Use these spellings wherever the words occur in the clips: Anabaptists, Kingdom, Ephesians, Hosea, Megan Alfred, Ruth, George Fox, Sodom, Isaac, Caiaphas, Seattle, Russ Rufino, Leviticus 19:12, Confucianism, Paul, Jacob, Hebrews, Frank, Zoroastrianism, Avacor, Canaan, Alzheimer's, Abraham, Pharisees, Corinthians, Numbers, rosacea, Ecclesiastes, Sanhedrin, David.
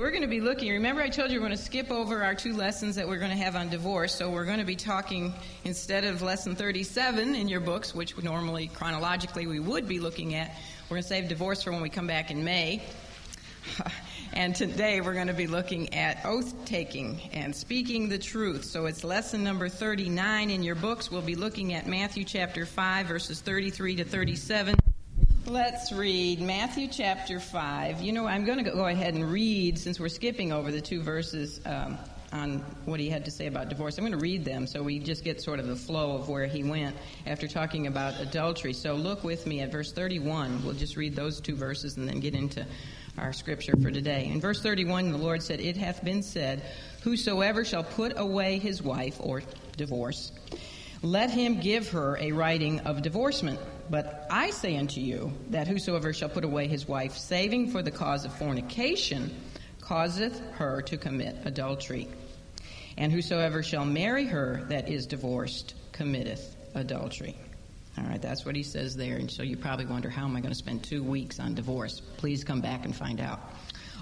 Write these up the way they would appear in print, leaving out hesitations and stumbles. We're going to be looking, remember I told you we're going to skip over our two lessons that we're going to have on divorce, so we're going to be talking, instead of lesson 37 in your books, which normally chronologically we would be looking at, we're going to save divorce for when we come back in May, and today we're going to be looking at oath-taking and speaking the truth, so it's lesson number 39 in your books. We'll be looking at Matthew chapter 5, verses 33-37. Let's read Matthew chapter 5. You know, I'm going to go ahead and read, since we're skipping over the two verses on what he had to say about divorce. I'm going to read them so we just get sort of the flow of where he went after talking about adultery. So look with me at verse 31. We'll just read those two verses and then get into our scripture for today. In verse 31, the Lord said, "It hath been said, whosoever shall put away his wife," or divorce, "let him give her a writing of divorcement. But I say unto you, that whosoever shall put away his wife, saving for the cause of fornication, causeth her to commit adultery. And whosoever shall marry her that is divorced, committeth adultery." All right, that's what he says there. And so you probably wonder, how am I going to spend 2 weeks on divorce? Please come back and find out.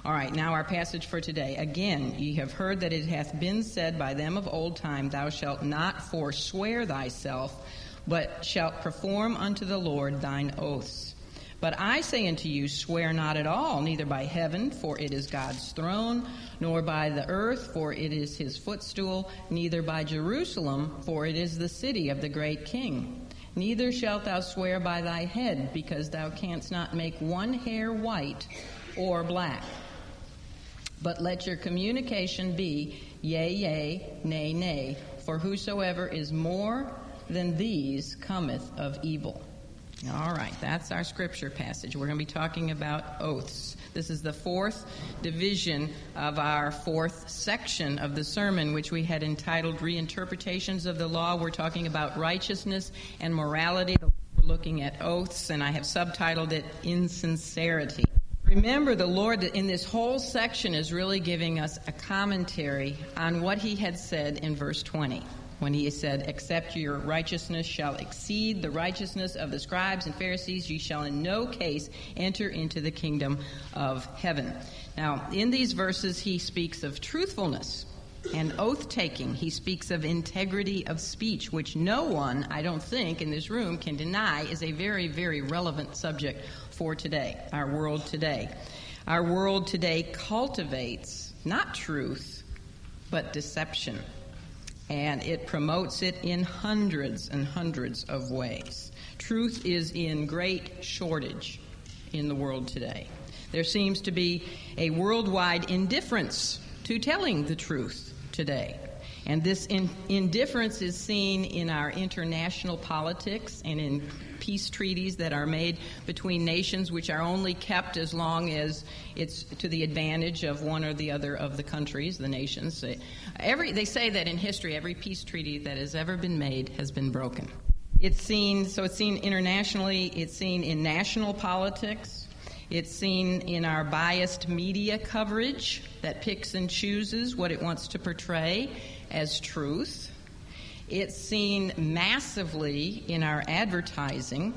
All right, now our passage for today. "Again, ye have heard that it hath been said by them of old time, Thou shalt not forswear thyself, but shalt perform unto the Lord thine oaths. But I say unto you, swear not at all, neither by heaven, for it is God's throne, nor by the earth, for it is his footstool, neither by Jerusalem, for it is the city of the great king. Neither shalt thou swear by thy head, because thou canst not make one hair white or black. But let your communication be, yea, yea, nay, nay, for whosoever is more than these cometh of evil." All right, that's our scripture passage. We're going to be talking about oaths. This is the fourth division of our fourth section of the sermon, which we had entitled Reinterpretations of the Law. We're talking about righteousness and morality. We're looking at oaths, and I have subtitled it Insincerity. Remember, the Lord in this whole section is really giving us a commentary on what he had said in verse 20, when he said, "Except your righteousness shall exceed the righteousness of the scribes and Pharisees, ye shall in no case enter into the kingdom of heaven." Now, in these verses, he speaks of truthfulness and oath-taking. He speaks of integrity of speech, which no one, I don't think, in this room can deny is a very, very relevant subject for today, our world today. Our world today cultivates not truth, but deception. And it promotes it in hundreds and hundreds of ways. Truth is in great shortage in the world today. There seems to be a worldwide indifference to telling the truth today. And this indifference is seen in our international politics and in peace treaties that are made between nations, which are only kept as long as it's to the advantage of one or the other of the countries, the nations. They say that in history, every peace treaty that has ever been made has been broken. It's seen internationally, it's seen in national politics. It's seen in our biased media coverage that picks and chooses what it wants to portray as truth. It's seen massively in our advertising.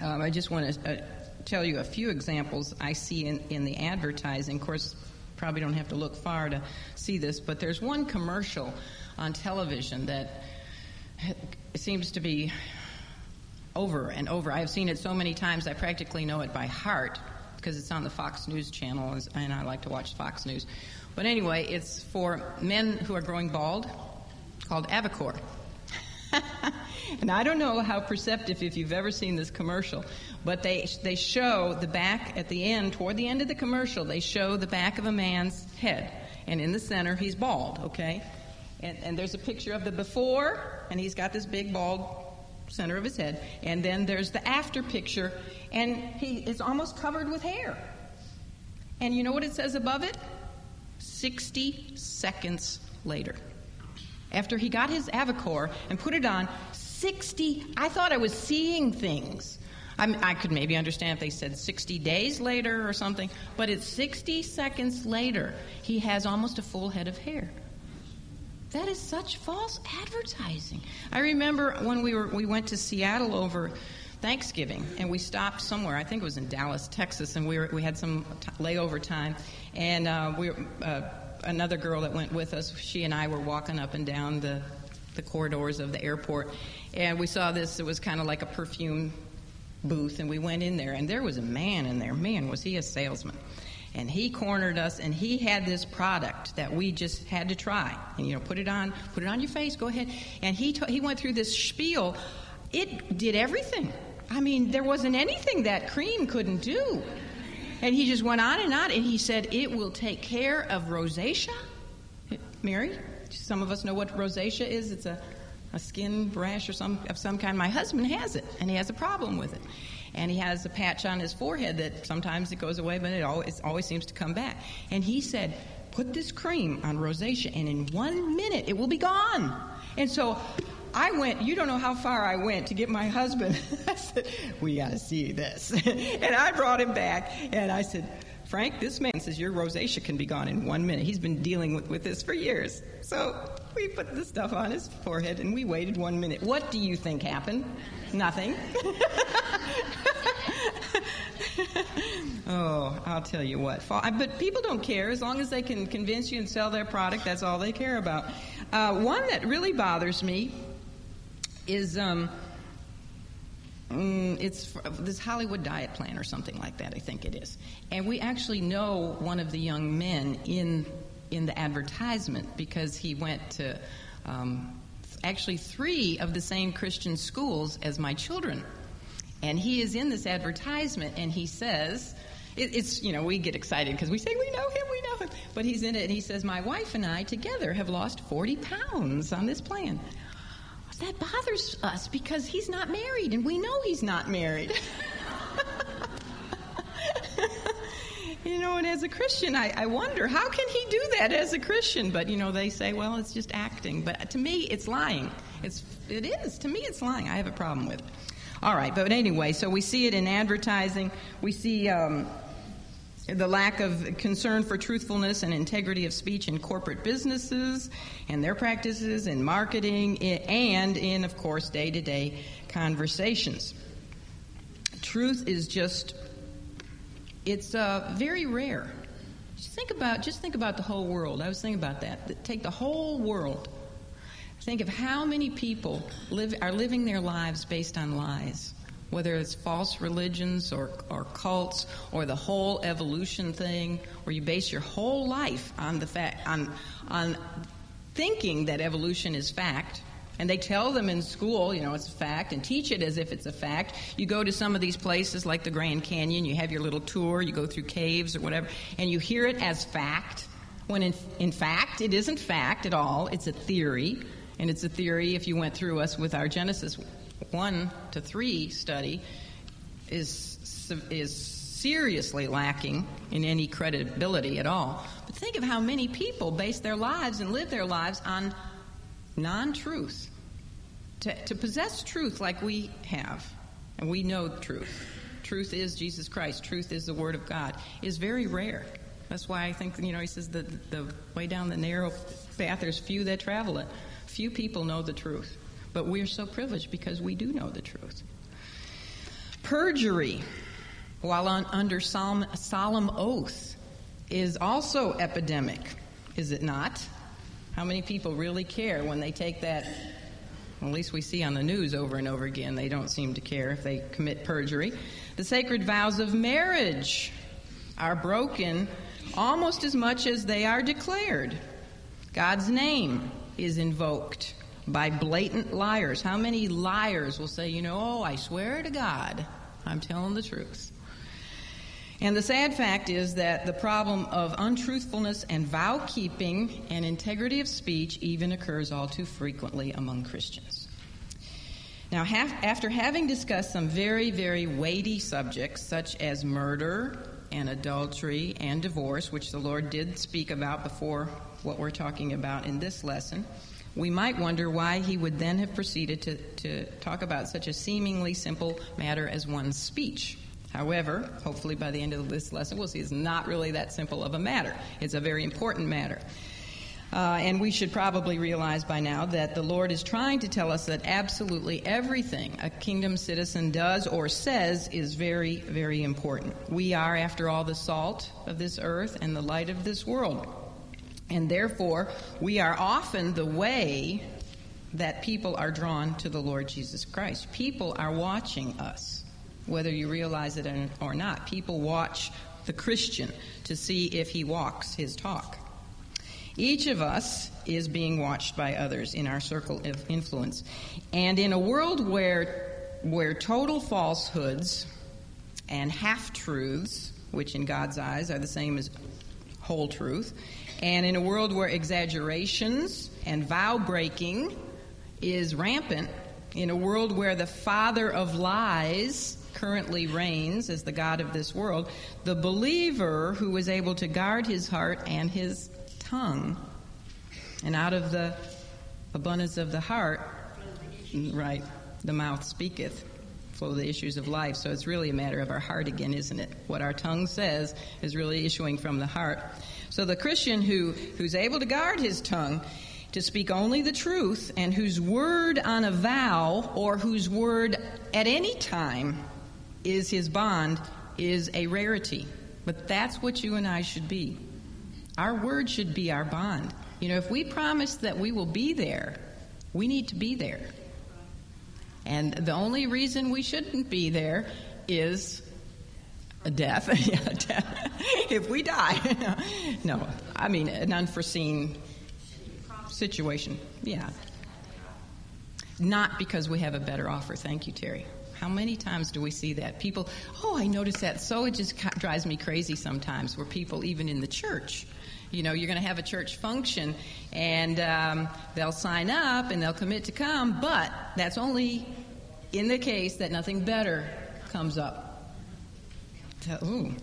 I just want to tell you a few examples I see in the advertising. Of course, probably don't have to look far to see this, but there's one commercial on television that seems to be over and over. I've seen it so many times I practically know it by heart because it's on the Fox News channel, and I like to watch Fox News. But anyway, it's for men who are growing bald, called Avacor. And I don't know how perceptive, if you've ever seen this commercial, but they show the back at the end, toward the end of the commercial, they show the back of a man's head, and in the center he's bald, okay? And there's a picture of the before, and he's got this big bald center of his head, and then there's the after picture, and he is almost covered with hair. And you know what it says above it? 60 seconds later. After he got his Avacor and put it on, I thought I was seeing things. I could maybe understand if they said 60 days later or something, but it's 60 seconds later. He has almost a full head of hair. That is such false advertising. I remember when we went to Seattle over Thanksgiving, and we stopped somewhere. I think it was in Dallas, Texas, and we had some layover time. And another girl that went with us, she and I were walking up and down the corridors of the airport, and we saw this. It was kind of like a perfume booth, and we went in there, and there was a man in there. Man, was he a salesman. And he cornered us, and he had this product that we just had to try. And, you know, put it on your face, go ahead. And he went through this spiel. It did everything. I mean, there wasn't anything that cream couldn't do. And he just went on, and he said, it will take care of rosacea. Mary, some of us know what rosacea is. It's a skin rash of some kind. My husband has it, and he has a problem with it. And he has a patch on his forehead that sometimes it goes away, but it always seems to come back. And he said, put this cream on rosacea, and in 1 minute it will be gone. And so I went, you don't know how far I went to get my husband. I said, we got to see this. And I brought him back, and I said, Frank, this man says your rosacea can be gone in 1 minute. He's been dealing with this for years. So we put this stuff on his forehead, and we waited 1 minute. What do you think happened? Nothing. Oh, I'll tell you what. But people don't care. As long as they can convince you and sell their product, that's all they care about. One that really bothers me is it's this Hollywood diet plan or something like that, I think it is. And we actually know one of the young men in the advertisement because he went to actually three of the same Christian schools as my children. And he is in this advertisement, and he says, it's, you know, we get excited because we say, we know him. But he's in it, and he says, my wife and I together have lost 40 pounds on this plan. That bothers us because he's not married, and we know he's not married. You know, and as a Christian, I wonder, how can he do that as a Christian? But, you know, they say, well, it's just acting. But to me, it's lying. It is. To me, it's lying. I have a problem with it. All right, but anyway, so we see it in advertising. We see the lack of concern for truthfulness and integrity of speech in corporate businesses and their practices in marketing and in, of course, day-to-day conversations. Truth is just, it's very rare. Just think about the whole world. I was thinking about that. Take the whole world. Think of how many people are living their lives based on lies, whether it's false religions or cults or the whole evolution thing, where you base your whole life on the fact on thinking that evolution is fact. And they tell them in school, you know, it's a fact, and teach it as if it's a fact. You go to some of these places like the Grand Canyon, you have your little tour, you go through caves or whatever, and you hear it as fact, when in fact it isn't fact at all. It's a theory. And it's a theory, if you went through us with our Genesis 1 to 3 study, is seriously lacking in any credibility at all. But think of how many people base their lives and live their lives on non-truth. To possess truth like we have, and we know truth. Truth is Jesus Christ. Truth is the Word of God. Is very rare. That's why I think, you know, he says the way down the narrow path, there's few that travel it. Few people know the truth, but we're so privileged because we do know the truth. Perjury, while under solemn oath, is also epidemic, is it not? How many people really care when they take that? Well, at least we see on the news over and over again, they don't seem to care if they commit perjury. The sacred vows of marriage are broken almost as much as they are declared. God's name is invoked by blatant liars. How many liars will say, you know, oh, I swear to God, I'm telling the truth. And the sad fact is that the problem of untruthfulness and vow-keeping and integrity of speech even occurs all too frequently among Christians. Now, after having discussed some very, very weighty subjects, such as murder and adultery and divorce, which the Lord did speak about before what we're talking about in this lesson, we might wonder why he would then have proceeded to talk about such a seemingly simple matter as one's speech. However, hopefully by the end of this lesson, we'll see it's not really that simple of a matter. It's a very important matter. And we should probably realize by now that the Lord is trying to tell us that absolutely everything a kingdom citizen does or says is very, very important. We are, after all, the salt of this earth and the light of this world. And therefore, we are often the way that people are drawn to the Lord Jesus Christ. People are watching us, whether you realize it or not. People watch the Christian to see if he walks his talk. Each of us is being watched by others in our circle of influence. And in a world where total falsehoods and half-truths, which in God's eyes are the same as whole truth, and in a world where exaggerations and vow-breaking is rampant, in a world where the father of lies currently reigns as the God of this world, the believer who is able to guard his heart and his tongue, and out of the abundance of the heart, right, the mouth speaketh, flow the issues of life. So it's really a matter of our heart again, isn't it? What our tongue says is really issuing from the heart. So the Christian who's able to guard his tongue to speak only the truth, and whose word on a vow or whose word at any time is his bond, is a rarity. But that's what you and I should be. Our word should be our bond. You know, if we promise that we will be there, we need to be there. And the only reason we shouldn't be there is a death. Yeah, death. If we die. No, I mean, an unforeseen situation. Yeah. Not because we have a better offer. Thank you, Terry. How many times do we see that? People, I notice that. So it just drives me crazy sometimes where people, even in the church, you know, you're going to have a church function, and they'll sign up and they'll commit to come, but that's only in the case that nothing better comes up. Ooh.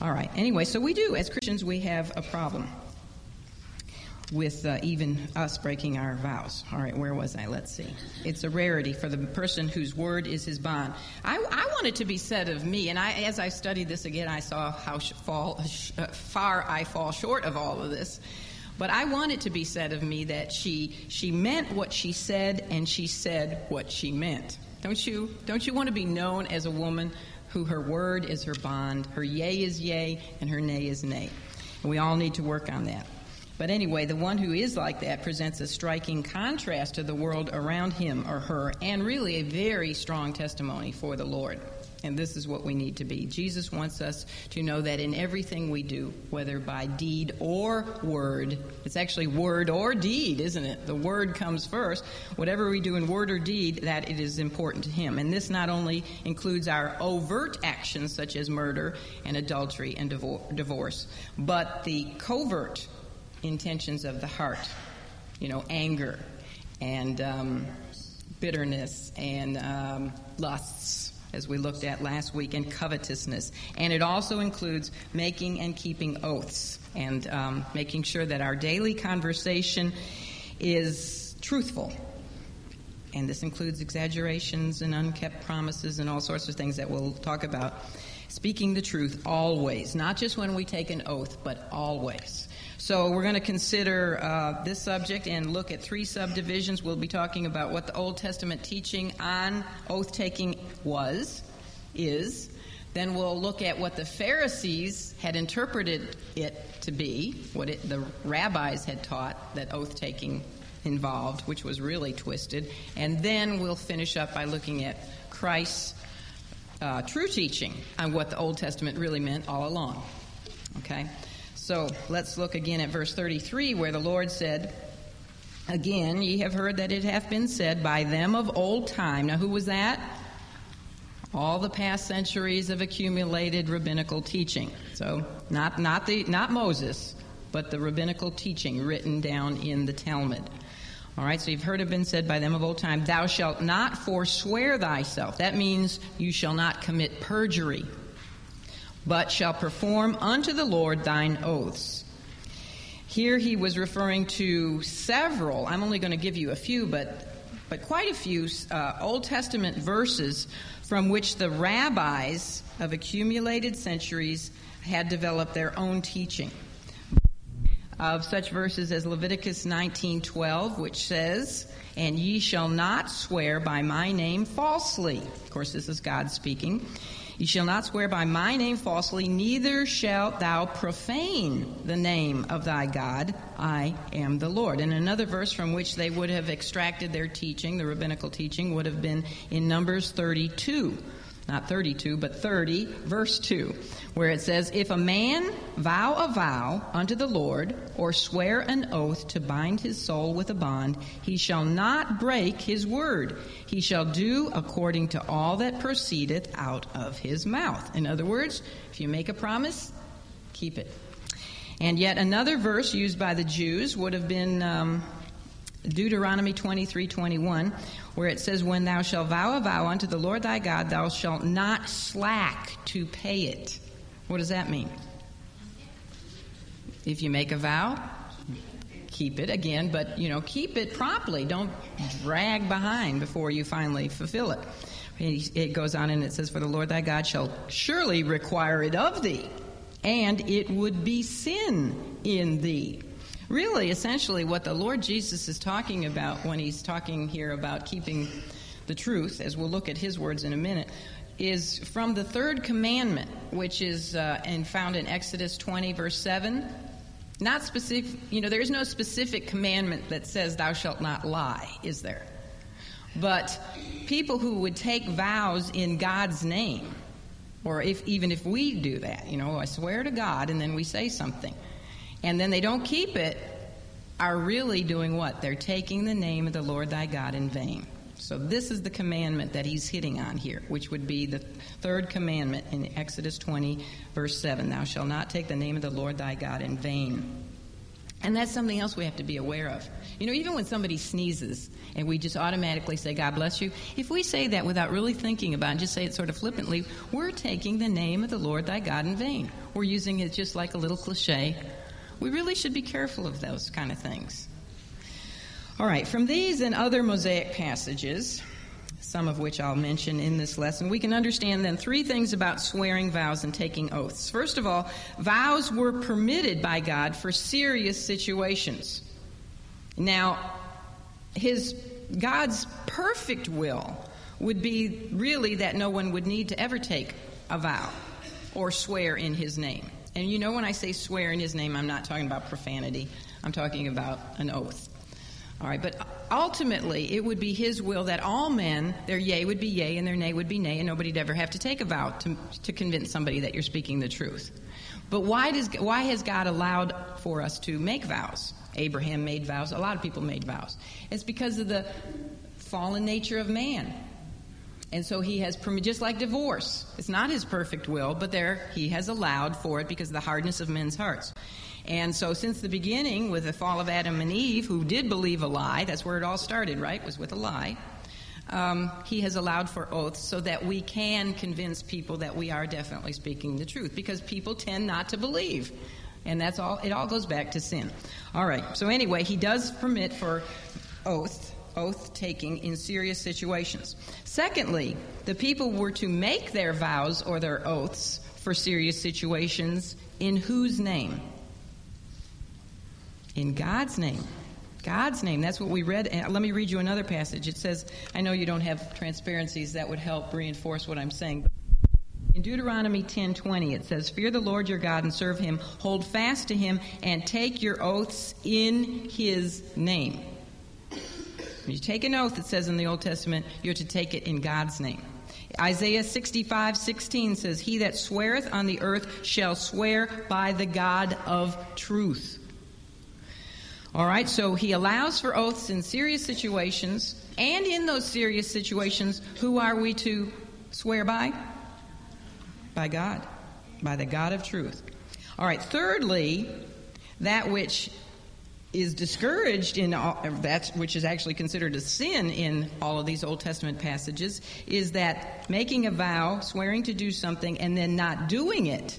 All right. Anyway, so we do. As Christians, we have a problem with even us breaking our vows. All right, where was I? Let's see. It's a rarity for the person whose word is his bond. I want it to be said of me, and as I studied this again, I saw how far I fall short of all of this. But I want it to be said of me that she meant what she said, and she said what she meant. Don't you want to be known as a woman who her word is her bond, her yea is yea, and her nay is nay? And we all need to work on that. But anyway, the one who is like that presents a striking contrast to the world around him or her, and really a very strong testimony for the Lord. And this is what we need to be. Jesus wants us to know that in everything we do, whether by deed or word — it's actually word or deed, isn't it? The word comes first. Whatever we do in word or deed, that it is important to him. And this not only includes our overt actions, such as murder and adultery and divorce, but the covert intentions of the heart, you know, anger and bitterness and lusts, as we looked at last week, and covetousness. And it also includes making and keeping oaths, and making sure that our daily conversation is truthful. And this includes exaggerations and unkept promises and all sorts of things that we'll talk about. Speaking the truth always, not just when we take an oath, but always. So we're going to consider this subject and look at three subdivisions. We'll be talking about what the Old Testament teaching on oath-taking is. Then we'll look at what the Pharisees had interpreted it to be, the rabbis had taught that oath-taking involved, which was really twisted. And then we'll finish up by looking at Christ's true teaching on what the Old Testament really meant all along. Okay? So let's look again at verse 33, where the Lord said, "Again, ye have heard that it hath been said by them of old time." Now, who was that? All the past centuries of accumulated rabbinical teaching. So not Moses, but the rabbinical teaching written down in the Talmud. All right, so you've heard it been said by them of old time, "Thou shalt not forswear thyself." That means you shall not commit perjury, but shall perform unto the Lord thine oaths. Here he was referring to several — I'm only going to give you a few, but quite a few Old Testament verses from which the rabbis of accumulated centuries had developed their own teaching. of such verses as Leviticus 19:12, which says, "And ye shall not swear by my name falsely." Of course, this is God speaking. "Ye shall not swear by my name falsely, neither shalt thou profane the name of thy God. I am the Lord." And another verse from which they would have extracted their teaching, the rabbinical teaching, would have been in Numbers 32. Not 32, but 30, verse 2, where it says, "If a man vow a vow unto the Lord, or swear an oath to bind his soul with a bond, he shall not break his word. He shall do according to all that proceedeth out of his mouth." In other words, if you make a promise, keep it. And yet another verse used by the Jews would have been Deuteronomy 23:21, where it says, "When thou shalt vow a vow unto the Lord thy God, thou shalt not slack to pay it." What does that mean? If you make a vow, keep it again, but, keep it promptly. Don't drag behind before you finally fulfill it. It goes on and it says, "For the Lord thy God shall surely require it of thee, and it would be sin in thee." Really, essentially, what the Lord Jesus is talking about when he's talking here about keeping the truth, as we'll look at his words in a minute, is from the third commandment, which is found in Exodus 20, verse 7. Not specific, there is no specific commandment that says thou shalt not lie, is there? But people who would take vows in God's name, or even if we do that, I swear to God, and then we say something, and then they don't keep it, are really doing what? They're taking the name of the Lord thy God in vain. So this is the commandment that he's hitting on here, which would be the third commandment in Exodus 20, verse 7. "Thou shalt not take the name of the Lord thy God in vain." And that's something else we have to be aware of. Even when somebody sneezes and we just automatically say, "God bless you," if we say that without really thinking about it, just say it sort of flippantly, we're taking the name of the Lord thy God in vain. We're using it just like a little cliche. We really should be careful of those kind of things. All right, from these and other Mosaic passages, some of which I'll mention in this lesson, we can understand then three things about swearing vows and taking oaths. First of all, vows were permitted by God for serious situations. Now, God's perfect will would be really that no one would need to ever take a vow or swear in his name. And when I say swear in his name, I'm not talking about profanity. I'm talking about an oath. All right, but ultimately, it would be his will that all men, their yea would be yea and their nay would be nay, and nobody'd ever have to take a vow to convince somebody that you're speaking the truth. But why has God allowed for us to make vows? Abraham made vows. A lot of people made vows. It's because of the fallen nature of man. And so he has permitted, just like divorce. It's not his perfect will, but there he has allowed for it because of the hardness of men's hearts. And so since the beginning, with the fall of Adam and Eve, who did believe a lie, that's where it all started, right, was with a lie, he has allowed for oaths so that we can convince people that we are definitely speaking the truth, because people tend not to believe. And that's all. It all goes back to sin. All right, so anyway, he does permit for oath-taking in serious situations. Secondly, the people were to make their vows or their oaths for serious situations in whose name? In God's name. God's name. That's what we read. And let me read you another passage. It says, I know you don't have transparencies that would help reinforce what I'm saying. In Deuteronomy 10:20, it says, "Fear the Lord your God and serve him. Hold fast to him and take your oaths in his name." When you take an oath, it says in the Old Testament, you're to take it in God's name. Isaiah 65:16 says, "He that sweareth on the earth shall swear by the God of truth." All right, so he allows for oaths in serious situations, and in those serious situations, who are we to swear by? By God, by the God of truth. All right, thirdly, that which is discouraged in all, that which is actually considered a sin in all of these Old Testament passages, is that making a vow, swearing to do something, and then not doing it,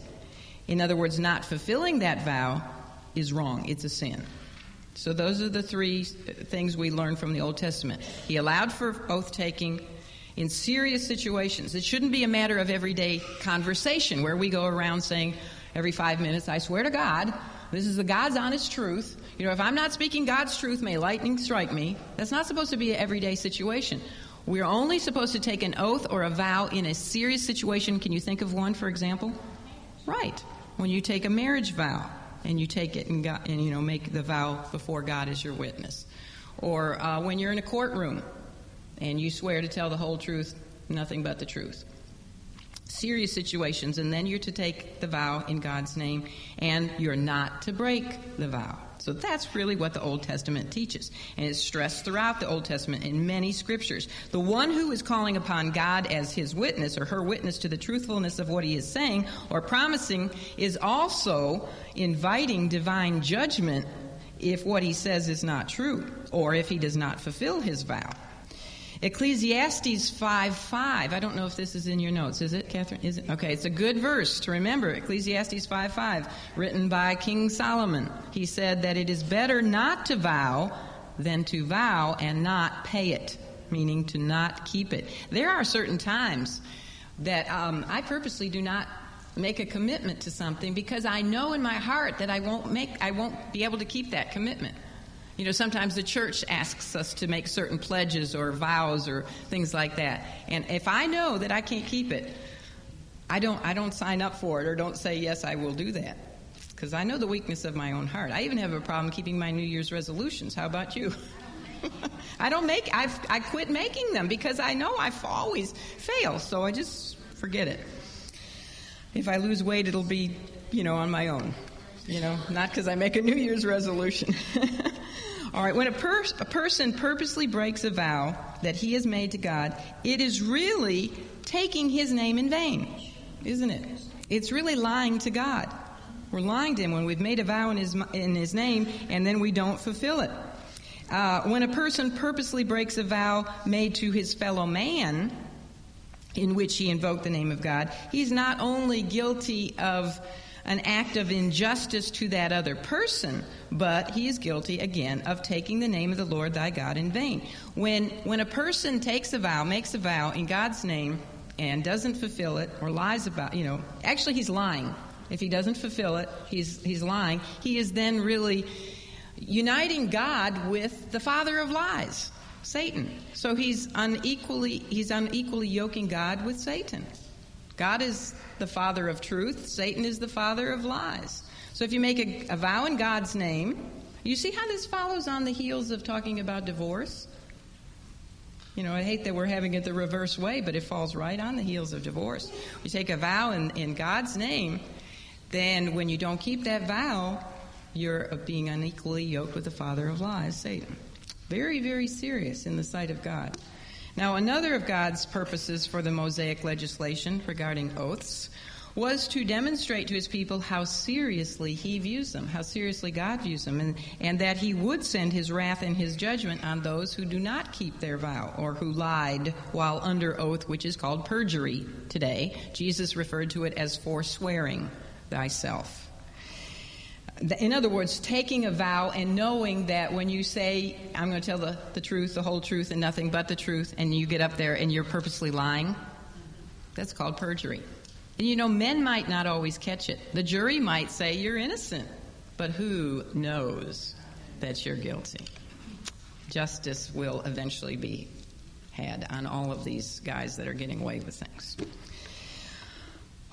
in other words, not fulfilling that vow, is wrong. It's a sin. So those are the three things we learn from the Old Testament. He allowed for oath-taking in serious situations. It shouldn't be a matter of everyday conversation where we go around saying, every 5 minutes. I swear to God, this is the God's honest truth. You know, if I'm not speaking God's truth, may lightning strike me. That's not supposed to be an everyday situation. We're only supposed to take an oath or a vow in a serious situation. Can you think of one, for example? Right. When you take a marriage vow and you take it and, God, and you know, make the vow before God as your witness. Or when you're in a courtroom and you swear to tell the whole truth, nothing but the truth. Serious situations, and then you're to take the vow in God's name, and you're not to break the vow. So that's really what the Old Testament teaches, and it's stressed throughout the Old Testament in many scriptures. The one who is calling upon God as his witness or her witness to the truthfulness of what he is saying or promising is also inviting divine judgment if what he says is not true or if he does not fulfill his vow. Ecclesiastes 5:5. I don't know if this is in your notes. Is it, Catherine? Is it? Okay, it's a good verse to remember. Ecclesiastes 5:5, written by King Solomon. He said that it is better not to vow than to vow and not pay it, meaning to not keep it. There are certain times that I purposely do not make a commitment to something because I know in my heart that I won't be able to keep that commitment. You know, sometimes the church asks us to make certain pledges or vows or things like that. And if I know that I can't keep it, I don't sign up for it or don't say, yes, I will do that. Because I know the weakness of my own heart. I even have a problem keeping my New Year's resolutions. How about you? I quit making them because I know I always fail. So I just forget it. If I lose weight, it'll be, you know, on my own. You know, not because I make a New Year's resolution. All right, when a person purposely breaks a vow that he has made to God, it is really taking his name in vain, isn't it? It's really lying to God. We're lying to him when we've made a vow in his name and then we don't fulfill it. When a person purposely breaks a vow made to his fellow man in which he invoked the name of God, he's not only guilty of an act of injustice to that other person, but he is guilty, again, of taking the name of the Lord thy God in vain. When a person takes a vow, makes a vow in God's name, and doesn't fulfill it, or lies about, you know, actually he's lying. If he doesn't fulfill it, he's lying. He is then really uniting God with the father of lies, Satan. So he's unequally yoking God with Satan. God is the father of truth. Satan is the father of lies. So if you make a vow in God's name, you see how this follows on the heels of talking about divorce? You know, I hate that we're having it the reverse way, but it falls right on the heels of divorce. You take a vow in God's name, then when you don't keep that vow, you're being unequally yoked with the father of lies, Satan. Very, very serious in the sight of God. Now, another of God's purposes for the Mosaic legislation regarding oaths was to demonstrate to his people how seriously he views them, how seriously God views them, and that he would send his wrath and his judgment on those who do not keep their vow or who lied while under oath, which is called perjury today. Jesus referred to it as forswearing thyself. In other words, taking a vow and knowing that when you say, I'm going to tell the truth, the whole truth, and nothing but the truth, and you get up there and you're purposely lying, that's called perjury. And you know, men might not always catch it. The jury might say you're innocent, but who knows that you're guilty? Justice will eventually be had on all of these guys that are getting away with things.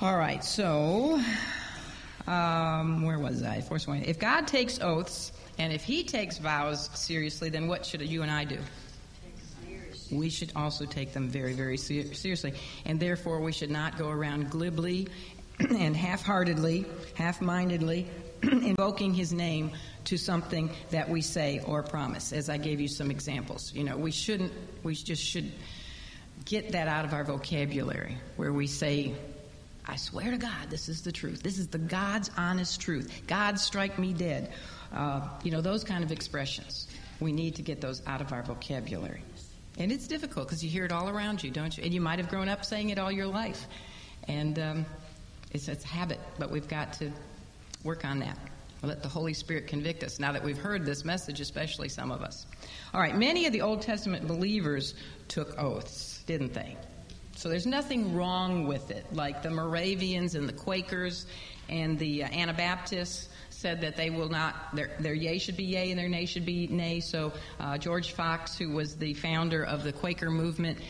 All right, so... where was I? If God takes oaths and if he takes vows seriously, then what should you and I do? We should also take them very, very seriously. And therefore, we should not go around glibly and half-heartedly, half-mindedly invoking his name to something that we say or promise, as I gave you some examples. You know, we just should get that out of our vocabulary where we say, I swear to God, this is the truth. This is the God's honest truth. God, strike me dead. You know, those kind of expressions. We need to get those out of our vocabulary. And it's difficult because you hear it all around you, don't you? And you might have grown up saying it all your life. And it's a habit, but we've got to work on that. Let the Holy Spirit convict us now that we've heard this message, especially some of us. All right, many of the Old Testament believers took oaths, didn't they? So there's nothing wrong with it. Like the Moravians and the Quakers and the Anabaptists said that they will not, their yea should be yea and their nay should be nay. So George Fox, who was the founder of the Quaker movement,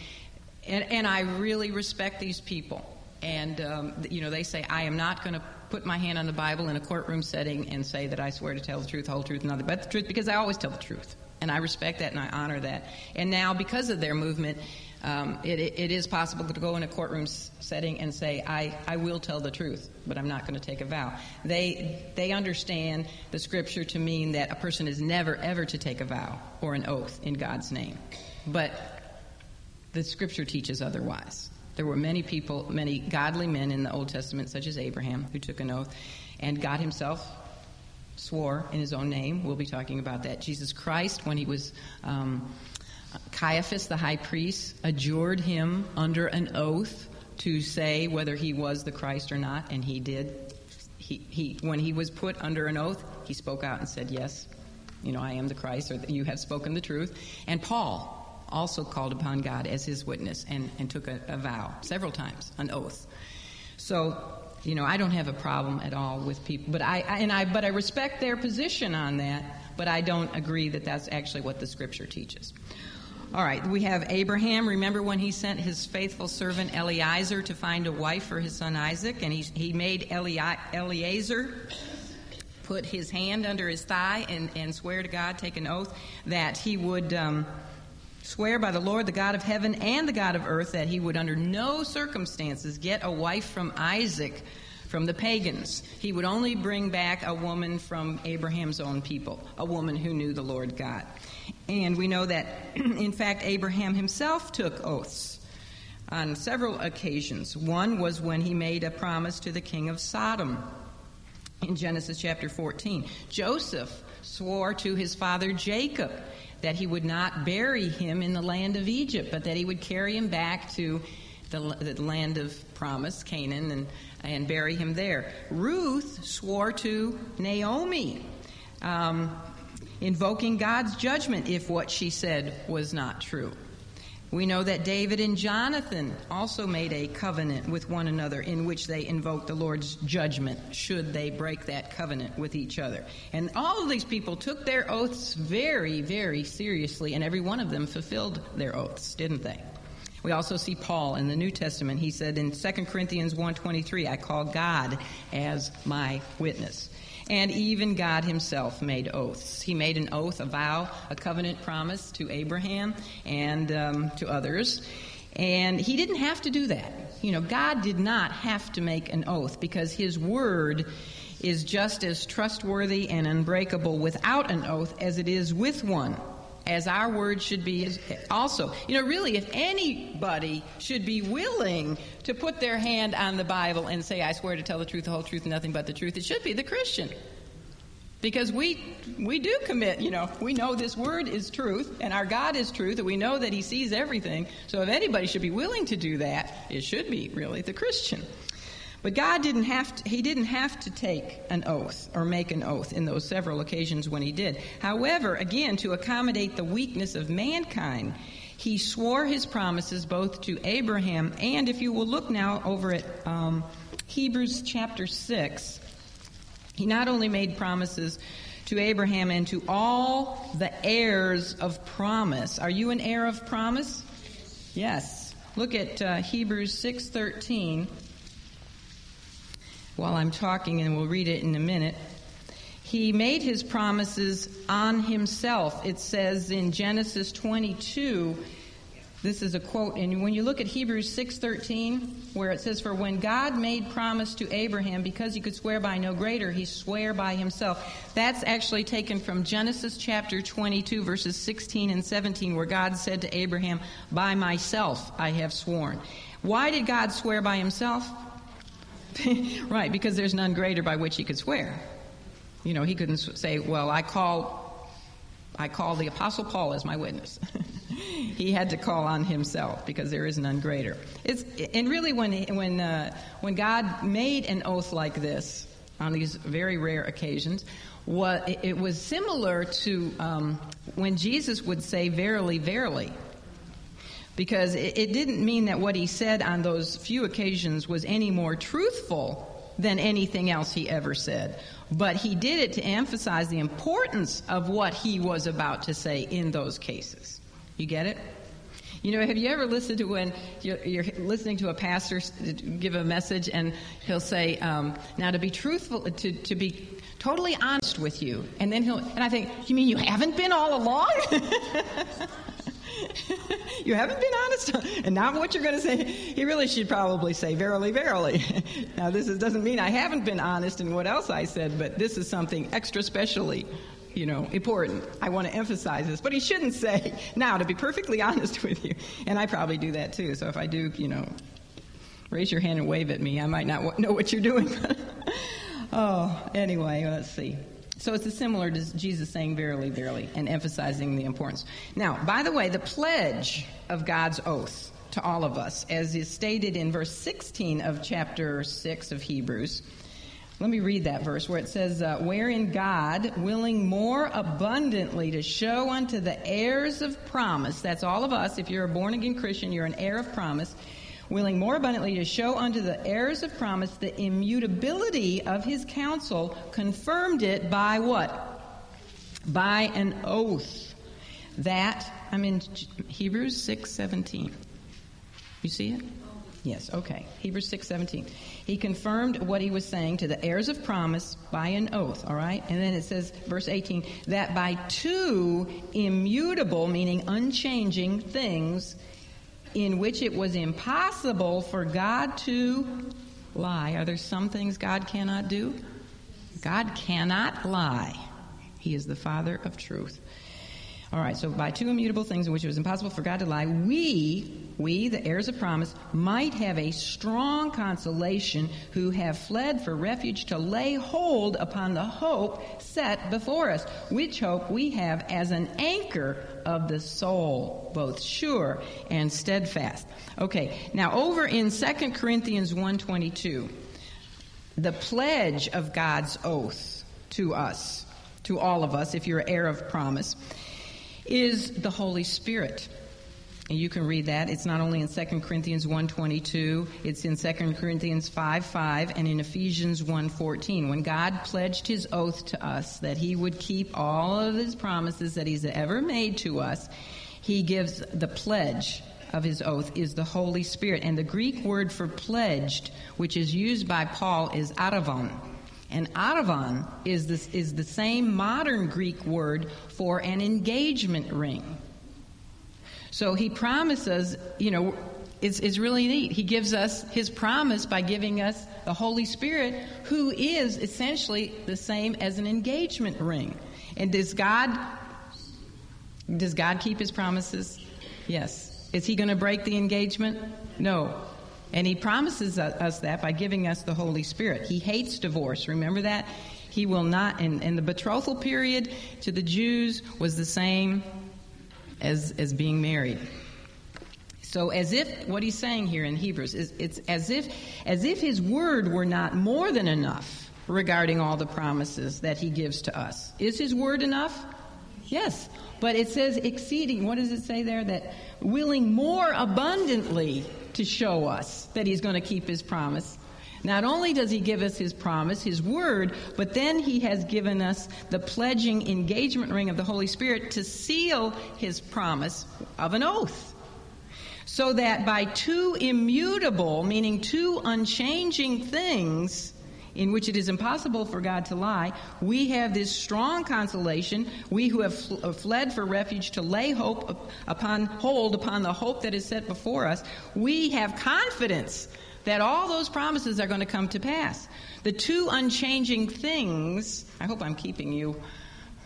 and I really respect these people. And, you know, they say, I am not going to put my hand on the Bible in a courtroom setting and say that I swear to tell the truth, the whole truth, and nothing but the truth, because I always tell the truth. And I respect that and I honor that. And now, because of their movement, it is possible to go in a courtroom setting and say, I will tell the truth, but I'm not going to take a vow. They understand the Scripture to mean that a person is never, ever to take a vow or an oath in God's name. But the Scripture teaches otherwise. There were many people, many godly men in the Old Testament, such as Abraham, who took an oath, and God himself swore in his own name. We'll be talking about that. Jesus Christ, when he was Caiaphas, the high priest, adjured him under an oath to say whether he was the Christ or not, and he did. He when he was put under an oath, he spoke out and said, yes, you know, I am the Christ, or you have spoken the truth. And Paul also called upon God as his witness and took a vow several times, an oath. So, you know, I don't have a problem at all with people, but I respect their position on that, but I don't agree that that's actually what the Scripture teaches. All right, we have Abraham. Remember when he sent his faithful servant Eliezer to find a wife for his son Isaac, and he made Eliezer put his hand under his thigh and swear to God, take an oath, that he would... swear by the Lord, the God of heaven and the God of earth, that he would under no circumstances get a wife from Isaac, from the pagans. He would only bring back a woman from Abraham's own people, a woman who knew the Lord God. And we know that, in fact, Abraham himself took oaths on several occasions. One was when he made a promise to the king of Sodom in Genesis chapter 14. Joseph swore to his father Jacob that he would not bury him in the land of Egypt, but that he would carry him back to the land of promise, Canaan, and bury him there. Ruth swore to Naomi, invoking God's judgment if what she said was not true. We know that David and Jonathan also made a covenant with one another in which they invoked the Lord's judgment should they break that covenant with each other. And all of these people took their oaths very, very seriously, and every one of them fulfilled their oaths, didn't they? We also see Paul in the New Testament. He said in 2 Corinthians 1:23, I call God as my witness. And even God himself made oaths. He made an oath, a vow, a covenant promise to Abraham and to others. And he didn't have to do that. You know, God did not have to make an oath because his word is just as trustworthy and unbreakable without an oath as it is with one, as our word should be also. You know, really, if anybody should be willing to put their hand on the Bible and say, I swear to tell the truth, the whole truth, nothing but the truth, it should be the Christian. Because we do commit, you know, we know this word is truth, and our God is truth, and we know that he sees everything. So if anybody should be willing to do that, it should be, really, the Christian. But God didn't have to, he didn't have to take an oath or make an oath in those several occasions when he did. However, again, to accommodate the weakness of mankind, he swore his promises both to Abraham and, if you will look now over at Hebrews chapter 6, he not only made promises to Abraham and to all the heirs of promise. Are you an heir of promise? Yes. Look at Hebrews 6:13. While I'm talking, and we'll read it in a minute. He made his promises on himself. It says in Genesis 22, this is a quote, and when you look at Hebrews 6:13, where it says, for when God made promise to Abraham, because he could swear by no greater, he swore by himself. That's actually taken from Genesis chapter 22, verses 16 and 17, where God said to Abraham, by myself I have sworn. Why did God swear by himself? Right, because there's none greater by which he could swear. You know, he couldn't say, well, I call the Apostle Paul as my witness. He had to call on himself because there is none greater. When God made an oath like this on these very rare occasions, it was similar to when Jesus would say, verily, verily. because it didn't mean that what he said on those few occasions was any more truthful than anything else he ever said. But he did it to emphasize the importance of what he was about to say in those cases. You get it? You know, have you ever listened to when you're listening to a pastor give a message and he'll say, now to be truthful, to be totally honest with you. And then and I think, you mean you haven't been all along? You haven't been honest, and now what you're going to say, he really should probably say, verily, verily. Now, this doesn't mean I haven't been honest in what else I said, but this is something extra specially, you know, important. I want to emphasize this, but he shouldn't say, now, to be perfectly honest with you. And I probably do that, too, so if I do, you know, raise your hand and wave at me. I might not know what you're doing. Oh, anyway, let's see. So it's similar to Jesus saying, verily, verily, and emphasizing the importance. Now, by the way, the pledge of God's oath to all of us, as is stated in verse 16 of chapter 6 of Hebrews. Let me read that verse where it says, wherein God, willing more abundantly to show unto the heirs of promise, that's all of us, if you're a born-again Christian, you're an heir of promise, willing more abundantly to show unto the heirs of promise the immutability of his counsel, confirmed it by what? By an oath. That, I'm in Hebrews 6:17. You see it? Yes, okay. Hebrews 6:17. He confirmed what he was saying to the heirs of promise by an oath, all right? And then it says, verse 18, that by two immutable, meaning unchanging, things, in which it was impossible for God to lie. Are there some things God cannot do? God cannot lie. He is the Father of truth. All right, so by two immutable things in which it was impossible for God to lie, we, the heirs of promise, might have a strong consolation who have fled for refuge to lay hold upon the hope set before us, which hope we have as an anchor of the soul, both sure and steadfast. Okay, now over in 2 Corinthians 1:22, the pledge of God's oath to us, to all of us, if you're an heir of promise, is the Holy Spirit. And you can read that. It's not only in 2 Corinthians 1:22, it's in 2 Corinthians 5:5 and in Ephesians 1:14. When God pledged his oath to us that he would keep all of his promises that he's ever made to us, he gives the pledge of his oath is the Holy Spirit. And the Greek word for pledged, which is used by Paul, is aravon. And aravon is the same modern Greek word for an engagement ring. So he promises, you know, it's really neat. He gives us his promise by giving us the Holy Spirit, who is essentially the same as an engagement ring. And does God keep his promises? Yes. Is he going to break the engagement? No. And he promises us that by giving us the Holy Spirit. He hates divorce. Remember that? He will not. And the betrothal period to the Jews was the same as being married. So as if, what he's saying here in Hebrews, is it's as if his word were not more than enough regarding all the promises that he gives to us. Is his word enough? Yes. But it says exceeding, what does it say there? That willing more abundantly to show us that he's going to keep his promise. Not only does he give us his promise, his word, but then he has given us the pledging engagement ring of the Holy Spirit to seal his promise of an oath. So that by two immutable, meaning two unchanging things, in which it is impossible for God to lie, we have this strong consolation, we who have fled for refuge to lay hold upon the hope that is set before us, we have confidence that all those promises are going to come to pass. The two unchanging things, I hope I'm keeping you,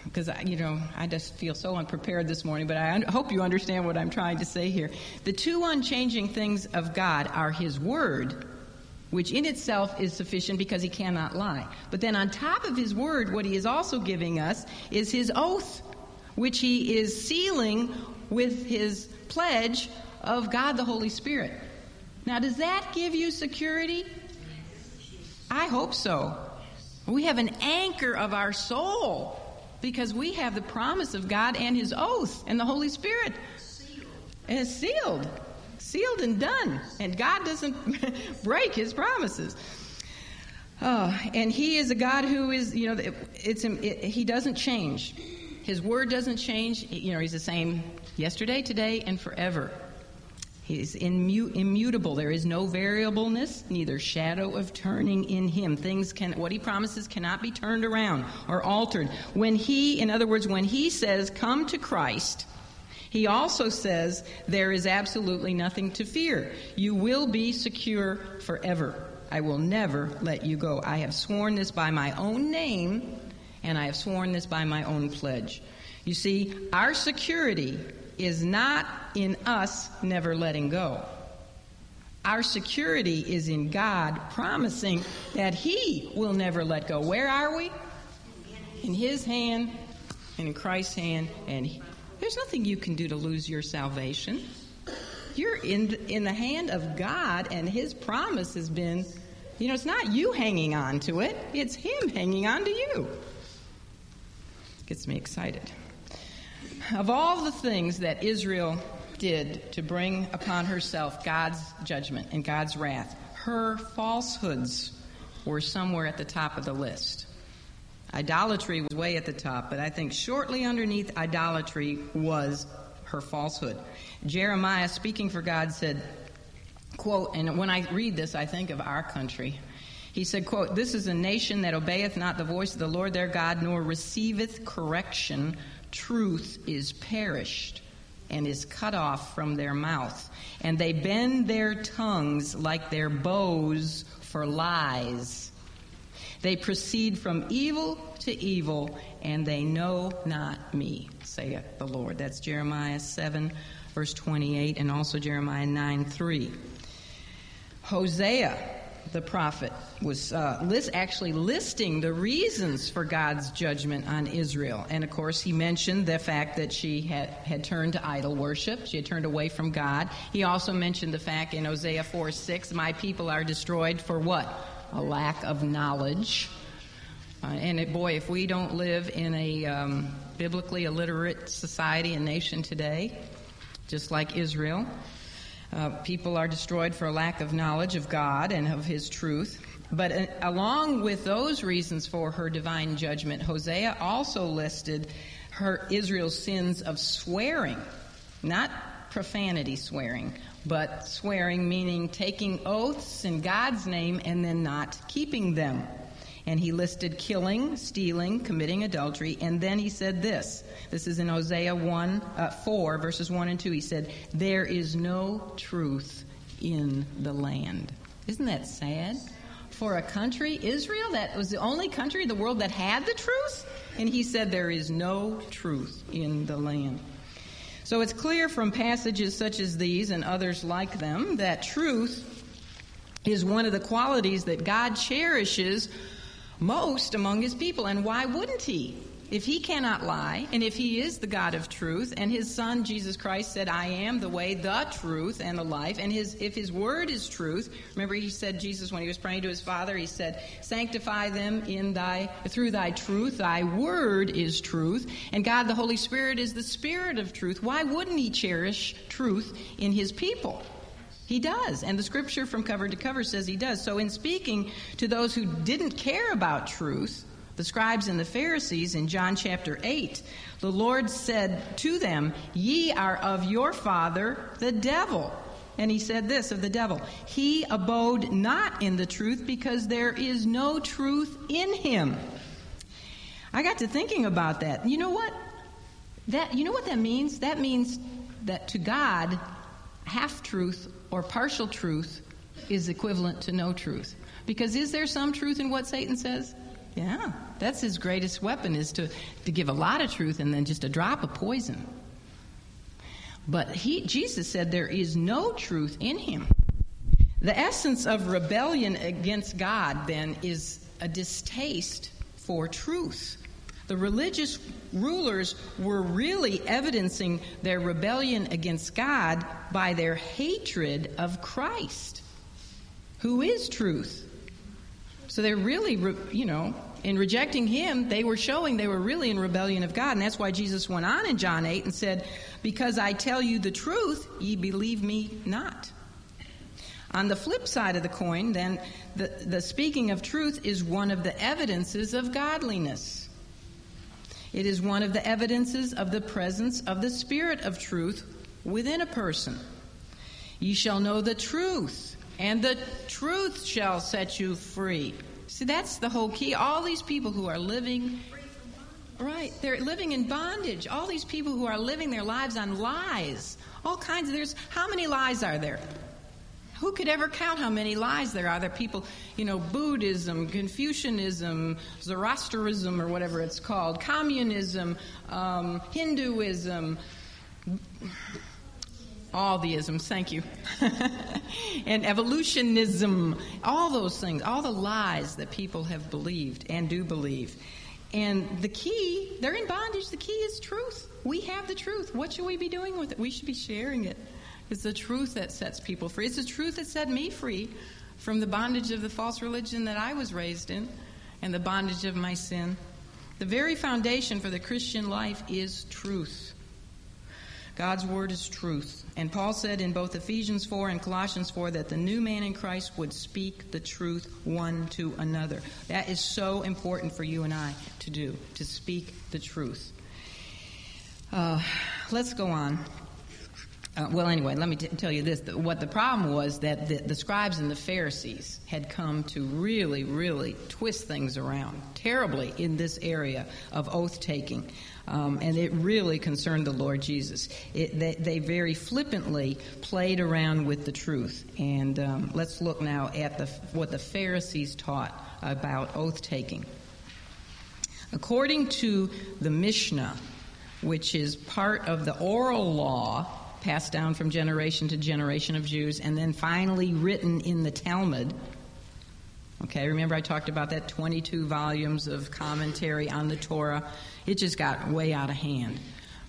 because, you know, I just feel so unprepared this morning, but I hope you understand what I'm trying to say here. The two unchanging things of God are his word, which in itself is sufficient because he cannot lie. But then on top of his word, what he is also giving us is his oath, which he is sealing with his pledge of God the Holy Spirit. Now, does that give you security? I hope so. We have an anchor of our soul because we have the promise of God and his oath and the Holy Spirit. And it's sealed. Sealed and done. And God doesn't break his promises. And he is a God who is, you know, he doesn't change. His word doesn't change. You know, he's the same yesterday, today, and forever. He's immutable. There is no variableness, neither shadow of turning in him. What he promises cannot be turned around or altered. In other words, when he says, come to Christ, he also says, there is absolutely nothing to fear. You will be secure forever. I will never let you go. I have sworn this by my own name, and I have sworn this by my own pledge. You see, our security is not in us never letting go. Our security is in God promising that he will never let go. Where are we? In his hand and in Christ's hand. And there's nothing you can do to lose your salvation. You're in the hand of God, and his promise has been, you know, it's not you hanging on to it. It's him hanging on to you. Gets me excited. Of all the things that Israel did to bring upon herself God's judgment and God's wrath, her falsehoods were somewhere at the top of the list. Idolatry was way at the top, but I think shortly underneath idolatry was her falsehood. Jeremiah, speaking for God, said, quote, and when I read this, I think of our country. He said, quote, this is a nation that obeyeth not the voice of the Lord their God, nor receiveth correction. Truth is perished and is cut off from their mouth, and they bend their tongues like their bows for lies. They proceed from evil to evil, and they know not me, saith the Lord. That's Jeremiah 7, verse 28, and also Jeremiah 9:3. Hosea, the prophet, was actually listing the reasons for God's judgment on Israel. And, of course, he mentioned the fact that she had turned to idol worship. She had turned away from God. He also mentioned the fact in Hosea 4:6, my people are destroyed for what? A lack of knowledge. And if we don't live in a biblically illiterate society and nation today, just like Israel, people are destroyed for a lack of knowledge of God and of his truth. But along with those reasons for her divine judgment, Hosea also listed Israel's sins of swearing, not profanity swearing, but swearing meaning taking oaths in God's name and then not keeping them. And he listed killing, stealing, committing adultery, and then he said this. This is in Hosea 4, verses 1 and 2. He said, there is no truth in the land. Isn't that sad? For a country, Israel, that was the only country in the world that had the truth, and he said there is no truth in the land. So it's clear from passages such as these and others like them that truth is one of the qualities that God cherishes most among his people. And why wouldn't he? If he cannot lie, and if he is the God of truth, and his son Jesus Christ said, I am the way, the truth, and the life, and if his word is truth, remember he said, Jesus, when he was praying to his Father, he said, sanctify them through thy truth, thy word is truth, and God the Holy Spirit is the Spirit of truth. Why wouldn't he cherish truth in his people? He does, and the Scripture from cover to cover says he does. So in speaking to those who didn't care about truth, the scribes and the Pharisees in John chapter 8, the Lord said to them, ye are of your father the devil. And he said this of the devil, he abode not in the truth because there is no truth in him. I got to thinking about that. You know what that means? That means that to God, half-truth or partial truth is equivalent to no truth. Because is there some truth in what Satan says? Yeah. That's his greatest weapon, is to give a lot of truth and then just a drop of poison. But Jesus said there is no truth in him. The essence of rebellion against God, then, is a distaste for truth. The religious rulers were really evidencing their rebellion against God by their hatred of Christ, who is truth. So they're really, in rejecting him, they were showing they were really in rebellion of God. And that's why Jesus went on in John 8 and said, because I tell you the truth, ye believe me not. On the flip side of the coin, then, the speaking of truth is one of the evidences of godliness. It is one of the evidences of the presence of the Spirit of truth within a person. Ye shall know the truth, and the truth shall set you free. See, that's the whole key. All these people who are living, right, they're living in bondage. All these people who are living their lives on lies. All kinds of, there's, how many lies are there? Who could ever count how many lies there are? There are people, you know, Buddhism, Confucianism, Zoroastrianism, or whatever it's called, communism, Hinduism, all the isms, thank you, and evolutionism, all those things, all the lies that people have believed and do believe. And the key, they're in bondage. The key is truth. We have the truth. What should we be doing with it? We should be sharing it. It's the truth that sets people free. It's the truth that set me free from the bondage of the false religion that I was raised in and the bondage of my sin. The very foundation for the Christian life is truth. God's word is truth. And Paul said in both Ephesians 4 and Colossians 4 that the new man in Christ would speak the truth one to another. That is so important for you and I to do, to speak the truth. Let's go on. Let me tell you this. What the problem was that the scribes and the Pharisees had come to really, really twist things around terribly in this area of oath-taking, and it really concerned the Lord Jesus. They very flippantly played around with the truth. And let's look now at what the Pharisees taught about oath-taking. According to the Mishnah, which is part of the oral law, passed down from generation to generation of Jews, and then finally written in the Talmud. Okay, remember I talked about that 22 volumes of commentary on the Torah. It just got way out of hand.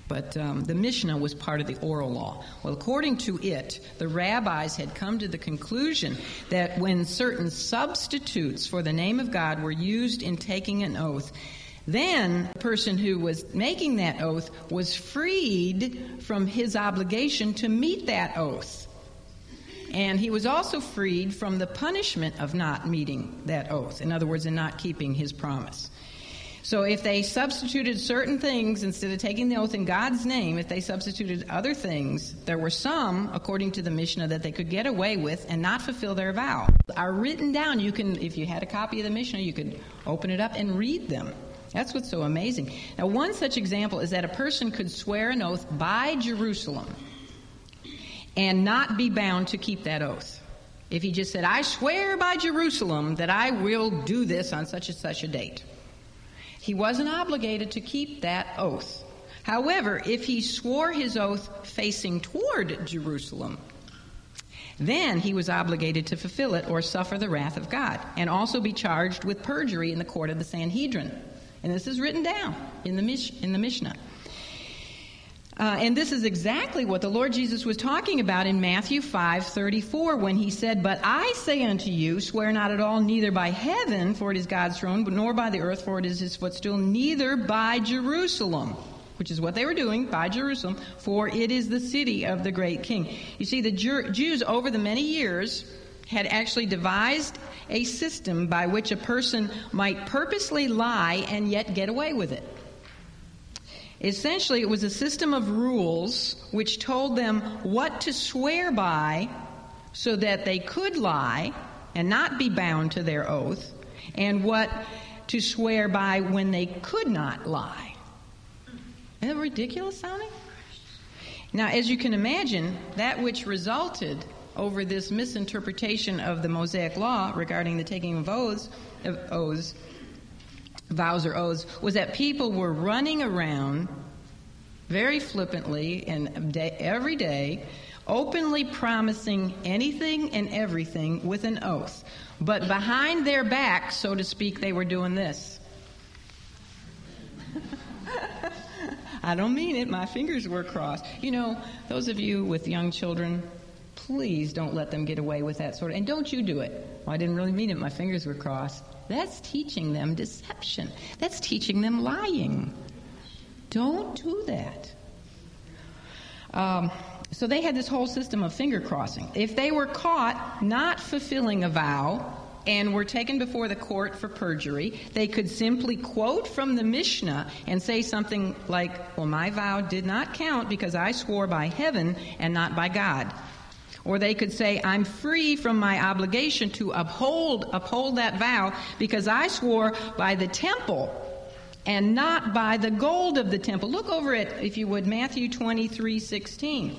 But the Mishnah was part of the oral law. Well, according to it, the rabbis had come to the conclusion that when certain substitutes for the name of God were used in taking an oath, then the person who was making that oath was freed from his obligation to meet that oath. And he was also freed from the punishment of not meeting that oath. In other words, in not keeping his promise. So if they substituted certain things instead of taking the oath in God's name, if they substituted other things, there were some, according to the Mishnah, that they could get away with and not fulfill their vow. Are written down. You can, if you had a copy of the Mishnah, you could open it up and read them. That's what's so amazing. Now, one such example is that a person could swear an oath by Jerusalem and not be bound to keep that oath. If he just said, I swear by Jerusalem that I will do this on such and such a date. He wasn't obligated to keep that oath. However, if he swore his oath facing toward Jerusalem, then he was obligated to fulfill it or suffer the wrath of God and also be charged with perjury in the court of the Sanhedrin. And this is written down in the Mishnah. And this is exactly what the Lord Jesus was talking about in Matthew 5:34 when he said, But I say unto you, swear not at all, neither by heaven, for it is God's throne, nor by the earth, for it is his footstool, neither by Jerusalem, which is what they were doing, by Jerusalem, for it is the city of the great king. You see, the Jews over the many years had actually devised a system by which a person might purposely lie and yet get away with it. Essentially, it was a system of rules which told them what to swear by so that they could lie and not be bound to their oath, and what to swear by when they could not lie. Isn't that ridiculous sounding? Now, as you can imagine, that which resulted over this misinterpretation of the Mosaic law regarding the taking of vows or oaths, was that people were running around very flippantly and every day, openly promising anything and everything with an oath. But behind their back, so to speak, they were doing this. I don't mean it. My fingers were crossed. You know, those of you with young children, please don't let them get away with that sort of, and don't you do it. Well, I didn't really mean it. My fingers were crossed. That's teaching them deception. That's teaching them lying. Don't do that. So they had this whole system of finger crossing. If they were caught not fulfilling a vow and were taken before the court for perjury, they could simply quote from the Mishnah and say something like, well, my vow did not count because I swore by heaven and not by God. Or they could say, I'm free from my obligation to uphold that vow because I swore by the temple and not by the gold of the temple. Look over at, if you would, Matthew 23:16.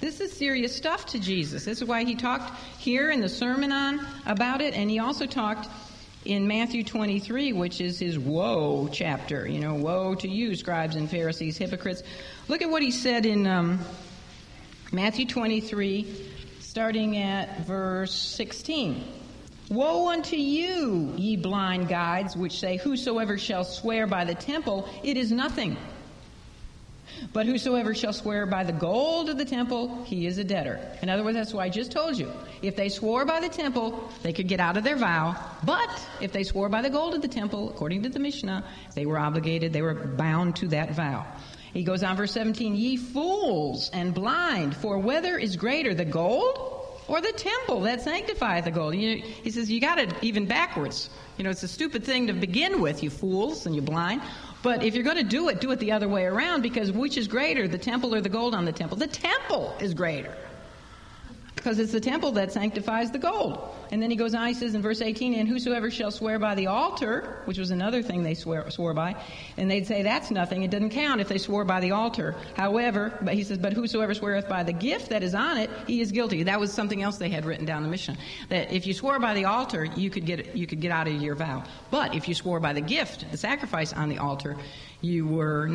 This is serious stuff to Jesus. This is why he talked here in the Sermon on about it, and he also talked in Matthew 23, which is his woe chapter. You know, woe to you, scribes and Pharisees, hypocrites. Look at what he said in Matthew 23, starting at verse 16. Woe unto you, ye blind guides, which say, whosoever shall swear by the temple, it is nothing. But whosoever shall swear by the gold of the temple, he is a debtor. In other words, that's what I just told you. If they swore by the temple, they could get out of their vow. But if they swore by the gold of the temple, according to the Mishnah, they were obligated, they were bound to that vow. He goes on, verse 17, ye fools and blind, for whether is greater, the gold or the temple that sanctifieth the gold? You, he says, you got it even backwards. You know, it's a stupid thing to begin with, you fools and you blind. But if you're going to do it the other way around, because which is greater, the temple or the gold on the temple? The temple is greater, because it's the temple that sanctifies the gold. And then he goes on, he says in verse 18, and whosoever shall swear by the altar, which was another thing they swore by, and they'd say that's nothing, it doesn't count if they swore by the altar. However, but he says, but whosoever sweareth by the gift that is on it, he is guilty. That was something else they had written down in the Mishnah, that if you swore by the altar, you could get out of your vow. But if you swore by the gift, the sacrifice on the altar, you were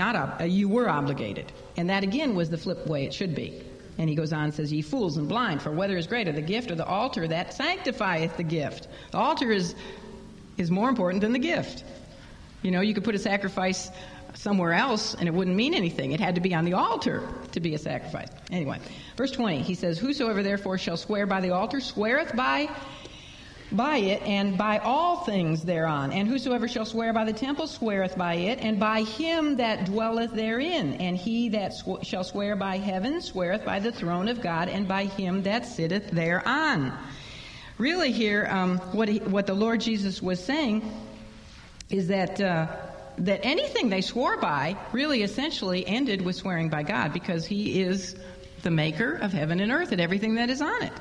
obligated. And that again was the flip way it should be. And he goes on and says, ye fools and blind, for whether is greater, the gift or the altar that sanctifieth the gift? The altar is more important than the gift. You know, you could put a sacrifice somewhere else and it wouldn't mean anything. It had to be on the altar to be a sacrifice. Anyway, verse 20, he says, whosoever therefore shall swear by the altar, sweareth by it and by all things thereon. And whosoever shall swear by the temple sweareth by it and by him that dwelleth therein. And he that shall swear by heaven sweareth by the throne of God and by him that sitteth thereon. Really here, what the Lord Jesus was saying is that anything they swore by really essentially ended with swearing by God, because he is the maker of heaven and earth and everything that is on it.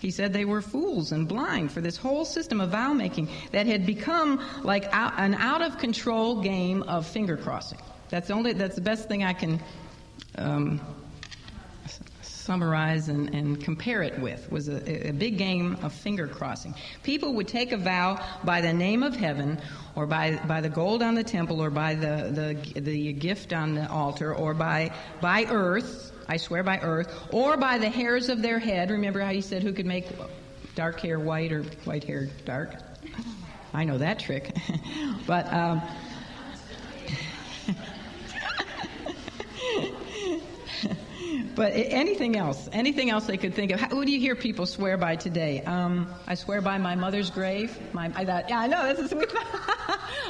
He said they were fools and blind for this whole system of vow-making that had become like an out-of-control game of finger-crossing. That's the best thing I can summarize and compare it with, was a big game of finger-crossing. People would take a vow by the name of heaven or by the gold on the temple or by the gift on the altar or by earth. I swear by earth, or by the hairs of their head. Remember how you said who could make dark hair white or white hair dark? I know that trick. But but anything else they could think of. What do you hear people swear by today? I swear by my mother's grave.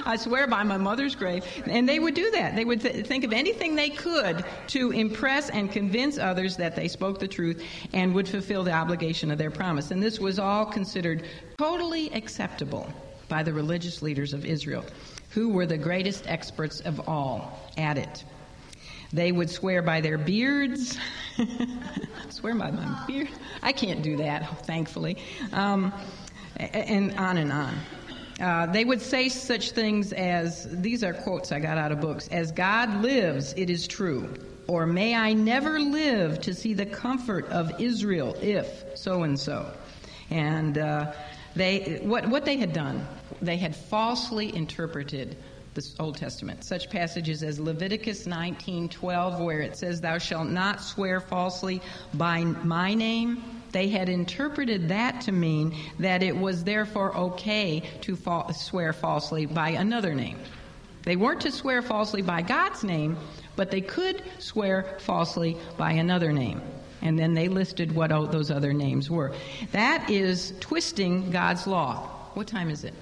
I swear by my mother's grave. And they would do that. They would think of anything they could to impress and convince others that they spoke the truth and would fulfill the obligation of their promise. And this was all considered totally acceptable by the religious leaders of Israel, who were the greatest experts of all at it. They would swear by their beards. I swear by my beard. I can't do that, thankfully. And on and on. They would say such things as, these are quotes I got out of books, as God lives, it is true. Or may I never live to see the comfort of Israel if so-and-so. And what they had done, they had falsely interpreted the Old Testament, such passages as Leviticus 19:12, where it says, thou shalt not swear falsely by my name. They had interpreted that to mean that it was therefore okay to swear falsely by another name. They weren't to swear falsely by God's name, but they could swear falsely by another name. And then they listed what those other names were. That is twisting God's law. What time is it?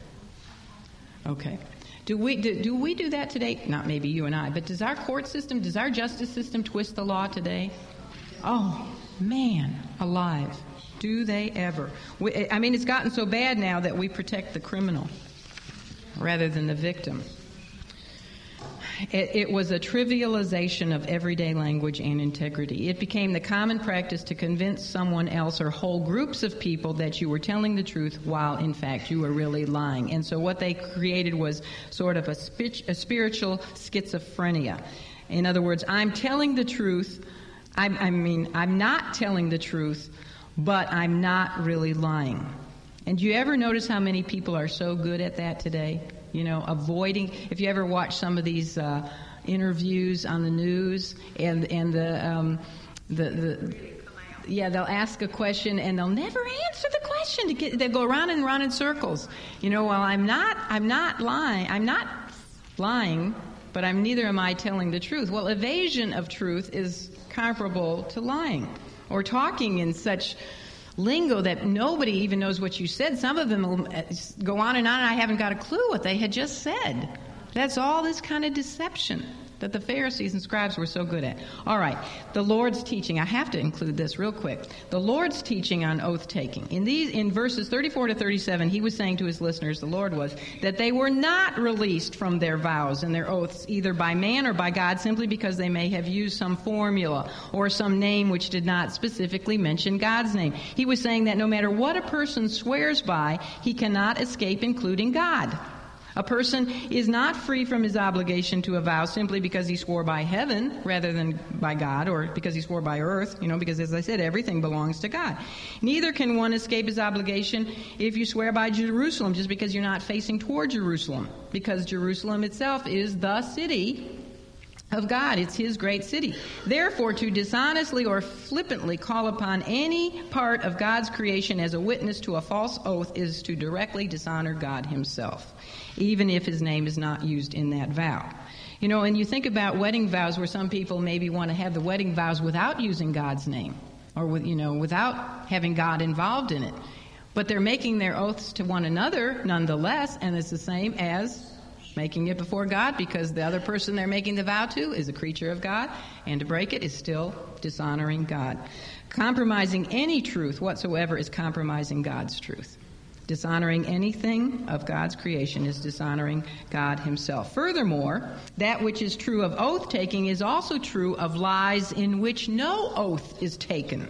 Okay. Do we do that today? Not maybe you and I, but does our court system, does our justice system twist the law today? Oh, man, alive. Do they ever? It's gotten so bad now that we protect the criminal rather than the victim. It was a trivialization of everyday language and integrity. It became the common practice to convince someone else or whole groups of people that you were telling the truth while, in fact, you were really lying. And so what they created was sort of a spiritual schizophrenia. In other words, I'm telling the truth. I'm not telling the truth, but I'm not really lying. And do you ever notice how many people are so good at that today? You know, avoiding, if you ever watch some of these interviews on the news and they'll ask a question and they'll never answer the question. They'll go around and around in circles. You know, well, I'm not lying, but I'm neither am I telling the truth. Well, evasion of truth is comparable to lying or talking in such lingo that nobody even knows what you said. Some of them go on, and I haven't got a clue what they had just said. That's all this kind of deception that the Pharisees and scribes were so good at. All right, the Lord's teaching. I have to include this real quick. The Lord's teaching on oath-taking. In verses 34 to 37, he was saying to his listeners, the Lord was, that they were not released from their vows and their oaths, either by man or by God, simply because they may have used some formula or some name which did not specifically mention God's name. He was saying that no matter what a person swears by, he cannot escape including God. A person is not free from his obligation to a vow simply because he swore by heaven rather than by God, or because he swore by earth, because, as I said, everything belongs to God. Neither can one escape his obligation if you swear by Jerusalem just because you're not facing toward Jerusalem, because Jerusalem itself is the city of God. It's his great city. Therefore, to dishonestly or flippantly call upon any part of God's creation as a witness to a false oath is to directly dishonor God himself, even if his name is not used in that vow. And you think about wedding vows where some people maybe want to have the wedding vows without using God's name or with, without having God involved in it. But they're making their oaths to one another nonetheless, and it's the same as making it before God, because the other person they're making the vow to is a creature of God, and to break it is still dishonoring God. Compromising any truth whatsoever is compromising God's truth. Dishonoring anything of God's creation is dishonoring God himself. Furthermore, that which is true of oath-taking is also true of lies in which no oath is taken.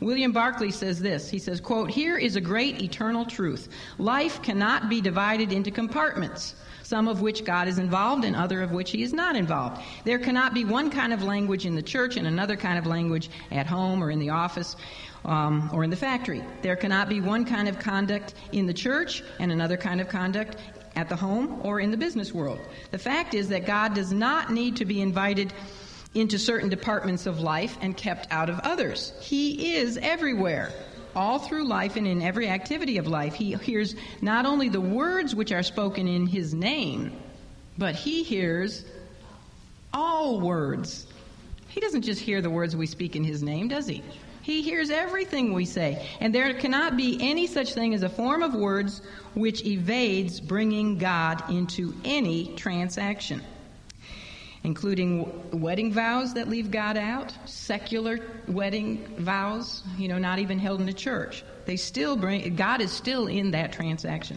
William Barclay says this. He says, quote, "Here is a great eternal truth. Life cannot be divided into compartments, some of which God is involved and other of which he is not involved. There cannot be one kind of language in the church and another kind of language at home or in the office or in the factory. There cannot be one kind of conduct in the church and another kind of conduct at the home or in the business world. The fact is that God does not need to be invited into certain departments of life and kept out of others. He is everywhere, all through life and in every activity of life. He hears not only the words which are spoken in his name, but he hears all words." He doesn't just hear the words we speak in his name, does he? He hears everything we say. "And there cannot be any such thing as a form of words which evades bringing God into any transaction, including wedding vows that leave God out, secular wedding vows, not even held in the church. They still bring, God is still in that transaction."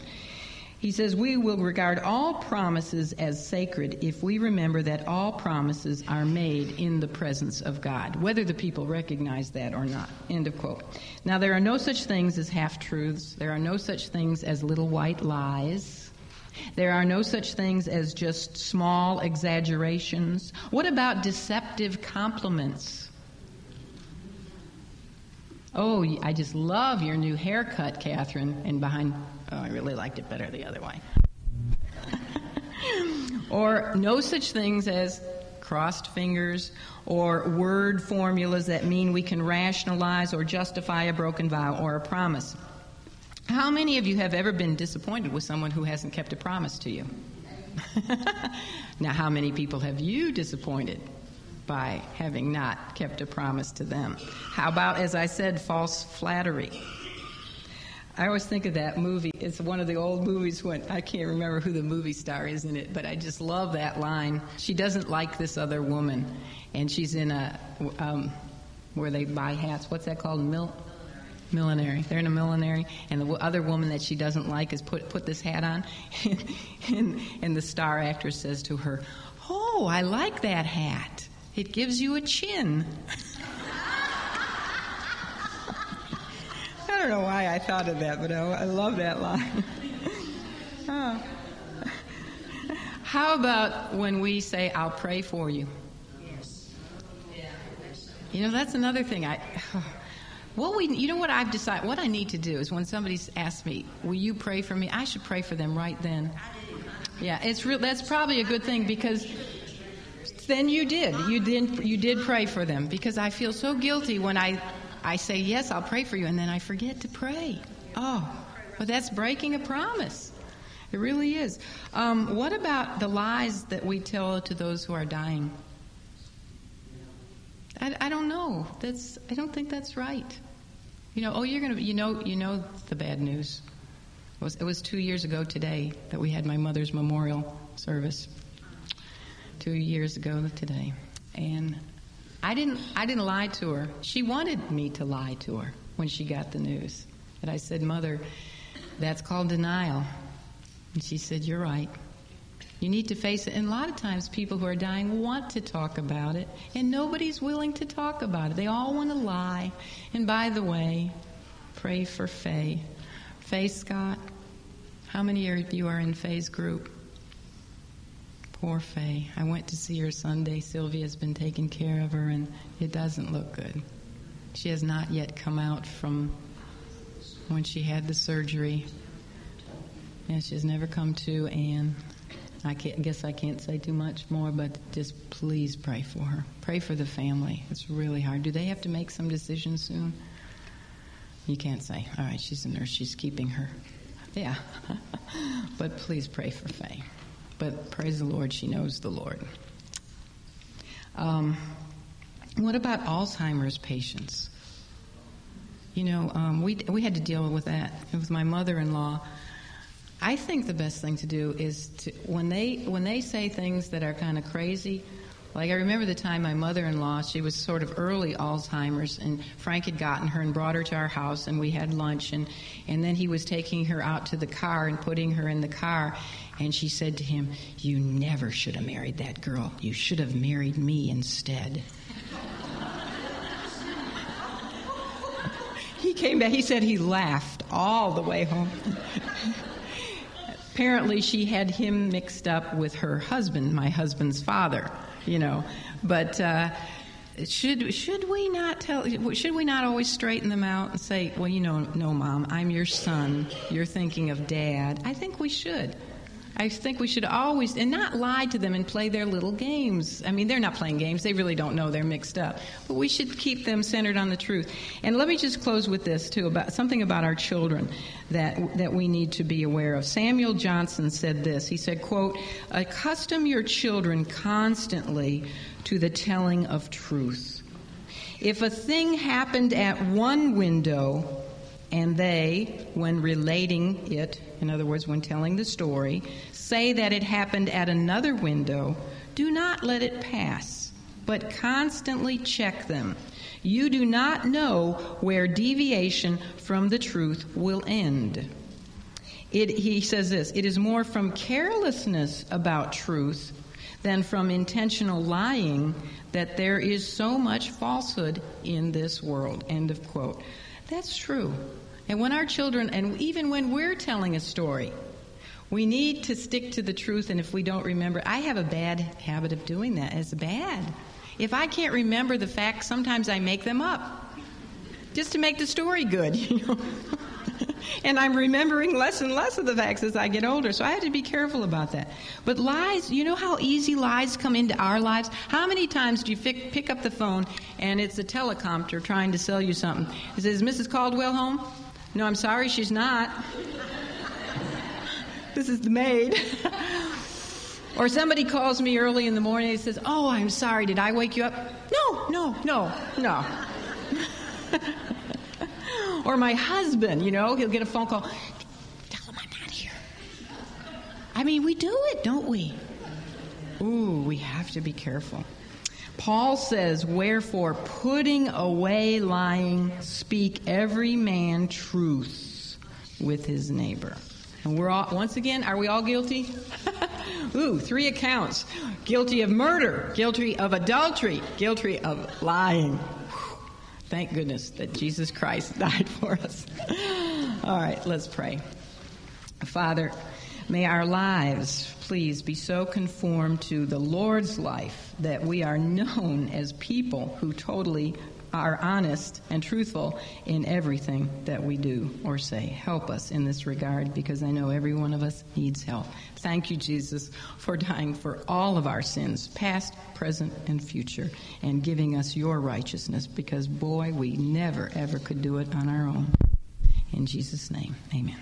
He says, "We will regard all promises as sacred if we remember that all promises are made in the presence of God, whether the people recognize that or not." End of quote. Now, there are no such things as half-truths. There are no such things as little white lies. There are no such things as just small exaggerations. What about deceptive compliments? "Oh, I just love your new haircut, Catherine." And behind, "Oh, I really liked it better the other way." Or no such things as crossed fingers or word formulas that mean we can rationalize or justify a broken vow or a promise. How many of you have ever been disappointed with someone who hasn't kept a promise to you? Now, how many people have you disappointed by having not kept a promise to them? How about, as I said, false flattery? I always think of that movie. It's one of the old movies when I can't remember who the movie star is in it, but I just love that line. She doesn't like this other woman, and she's in a where they buy hats. What's that called? Millinery. They're in a millinery, and the other woman that she doesn't like is put this hat on, and the star actress says to her, "Oh, I like that hat. It gives you a chin." I don't know why I thought of that, but I love that line. Oh. How about when we say, "I'll pray for you"? Yes. Yeah. You know, that's another thing. You know what I've decided? What I need to do is when somebody asks me, "Will you pray for me?" I should pray for them right then. Yeah, it's real. That's probably a good thing because then you did. You did pray for them, because I feel so guilty when I say, "Yes, I'll pray for you," and then I forget to pray. Oh, well, that's breaking a promise. It really is. What about the lies that we tell to those who are dying? I don't know. I don't think that's right. You know, you're gonna. You know the bad news. It was 2 years ago today that we had my mother's memorial service. 2 years ago today, and I didn't lie to her. She wanted me to lie to her when she got the news. And I said, "Mother, that's called denial." And she said, "You're right. You need to face it." And a lot of times people who are dying want to talk about it, and nobody's willing to talk about it. They all want to lie. And by the way, pray for Faye. Faye Scott, how many of you are in Faye's group? Poor Faye. I went to see her Sunday. Sylvia's been taking care of her, and it doesn't look good. She has not yet come out from when she had the surgery, and she's never come to, and I guess I can't say too much more, but just please pray for her. Pray for the family. It's really hard. Do they have to make some decision soon? You can't say, "All right, she's a nurse. She's keeping her." Yeah. But please pray for Faye. But praise the Lord, she knows the Lord. What about Alzheimer's patients? You know, we had to deal with that with my mother-in-law. I think the best thing to do is to when they say things that are kind of crazy. Like, I remember the time my mother-in-law, she was sort of early Alzheimer's, and Frank had gotten her and brought her to our house, and we had lunch, and then he was taking her out to the car and putting her in the car, and she said to him, "You never should have married that girl. You should have married me instead." He came back. He said he laughed all the way home. Apparently, she had him mixed up with her husband, my husband's father. You know, but should we not always straighten them out and say, "Well, you know, no, Mom, I'm your son. You're thinking of Dad." I think we should. I think we should always, and not lie to them and play their little games. I mean, they're not playing games. They really don't know. They're mixed up. But we should keep them centered on the truth. And let me just close with this, too, about something about our children that we need to be aware of. Samuel Johnson said this. He said, quote, "Accustom your children constantly to the telling of truth. If a thing happened at one window, and they, when relating it, in other words, when telling the story, say that it happened at another window, do not let it pass, but constantly check them. You do not know where deviation from the truth will end." He says this, "It is more from carelessness about truth than from intentional lying that there is so much falsehood in this world." End of quote. That's true. And when our children, and even when we're telling a story, we need to stick to the truth, and if we don't remember, I have a bad habit of doing that. It's bad. If I can't remember the facts, sometimes I make them up just to make the story good, you know. And I'm remembering less and less of the facts as I get older, so I have to be careful about that. But lies, you know how easy lies come into our lives? How many times do you pick up the phone and it's a teleprompter trying to sell you something? It says, "Is Mrs. Caldwell home?" "No, I'm sorry, she's not." "This is the maid." Or somebody calls me early in the morning and says, "Oh, I'm sorry, did I wake you up?" "No, no, no, no." Or my husband, you know, he'll get a phone call. Tell him I'm not here. I mean, we do it, don't we? Ooh, we have to be careful. Paul says, wherefore, putting away lying, speak every man truth with his neighbor. And we're all, once again, are we all guilty? Ooh, three accounts. Guilty of murder, guilty of adultery, guilty of lying. Whew. Thank goodness that Jesus Christ died for us. All right, let's pray. Father, may our lives, please, be so conformed to the Lord's life that we are known as people who totally are honest and truthful in everything that we do or say. Help us in this regard, because I know every one of us needs help. Thank you, Jesus, for dying for all of our sins, past, present, and future, and giving us your righteousness, because, boy, we never, ever could do it on our own. In Jesus' name, amen.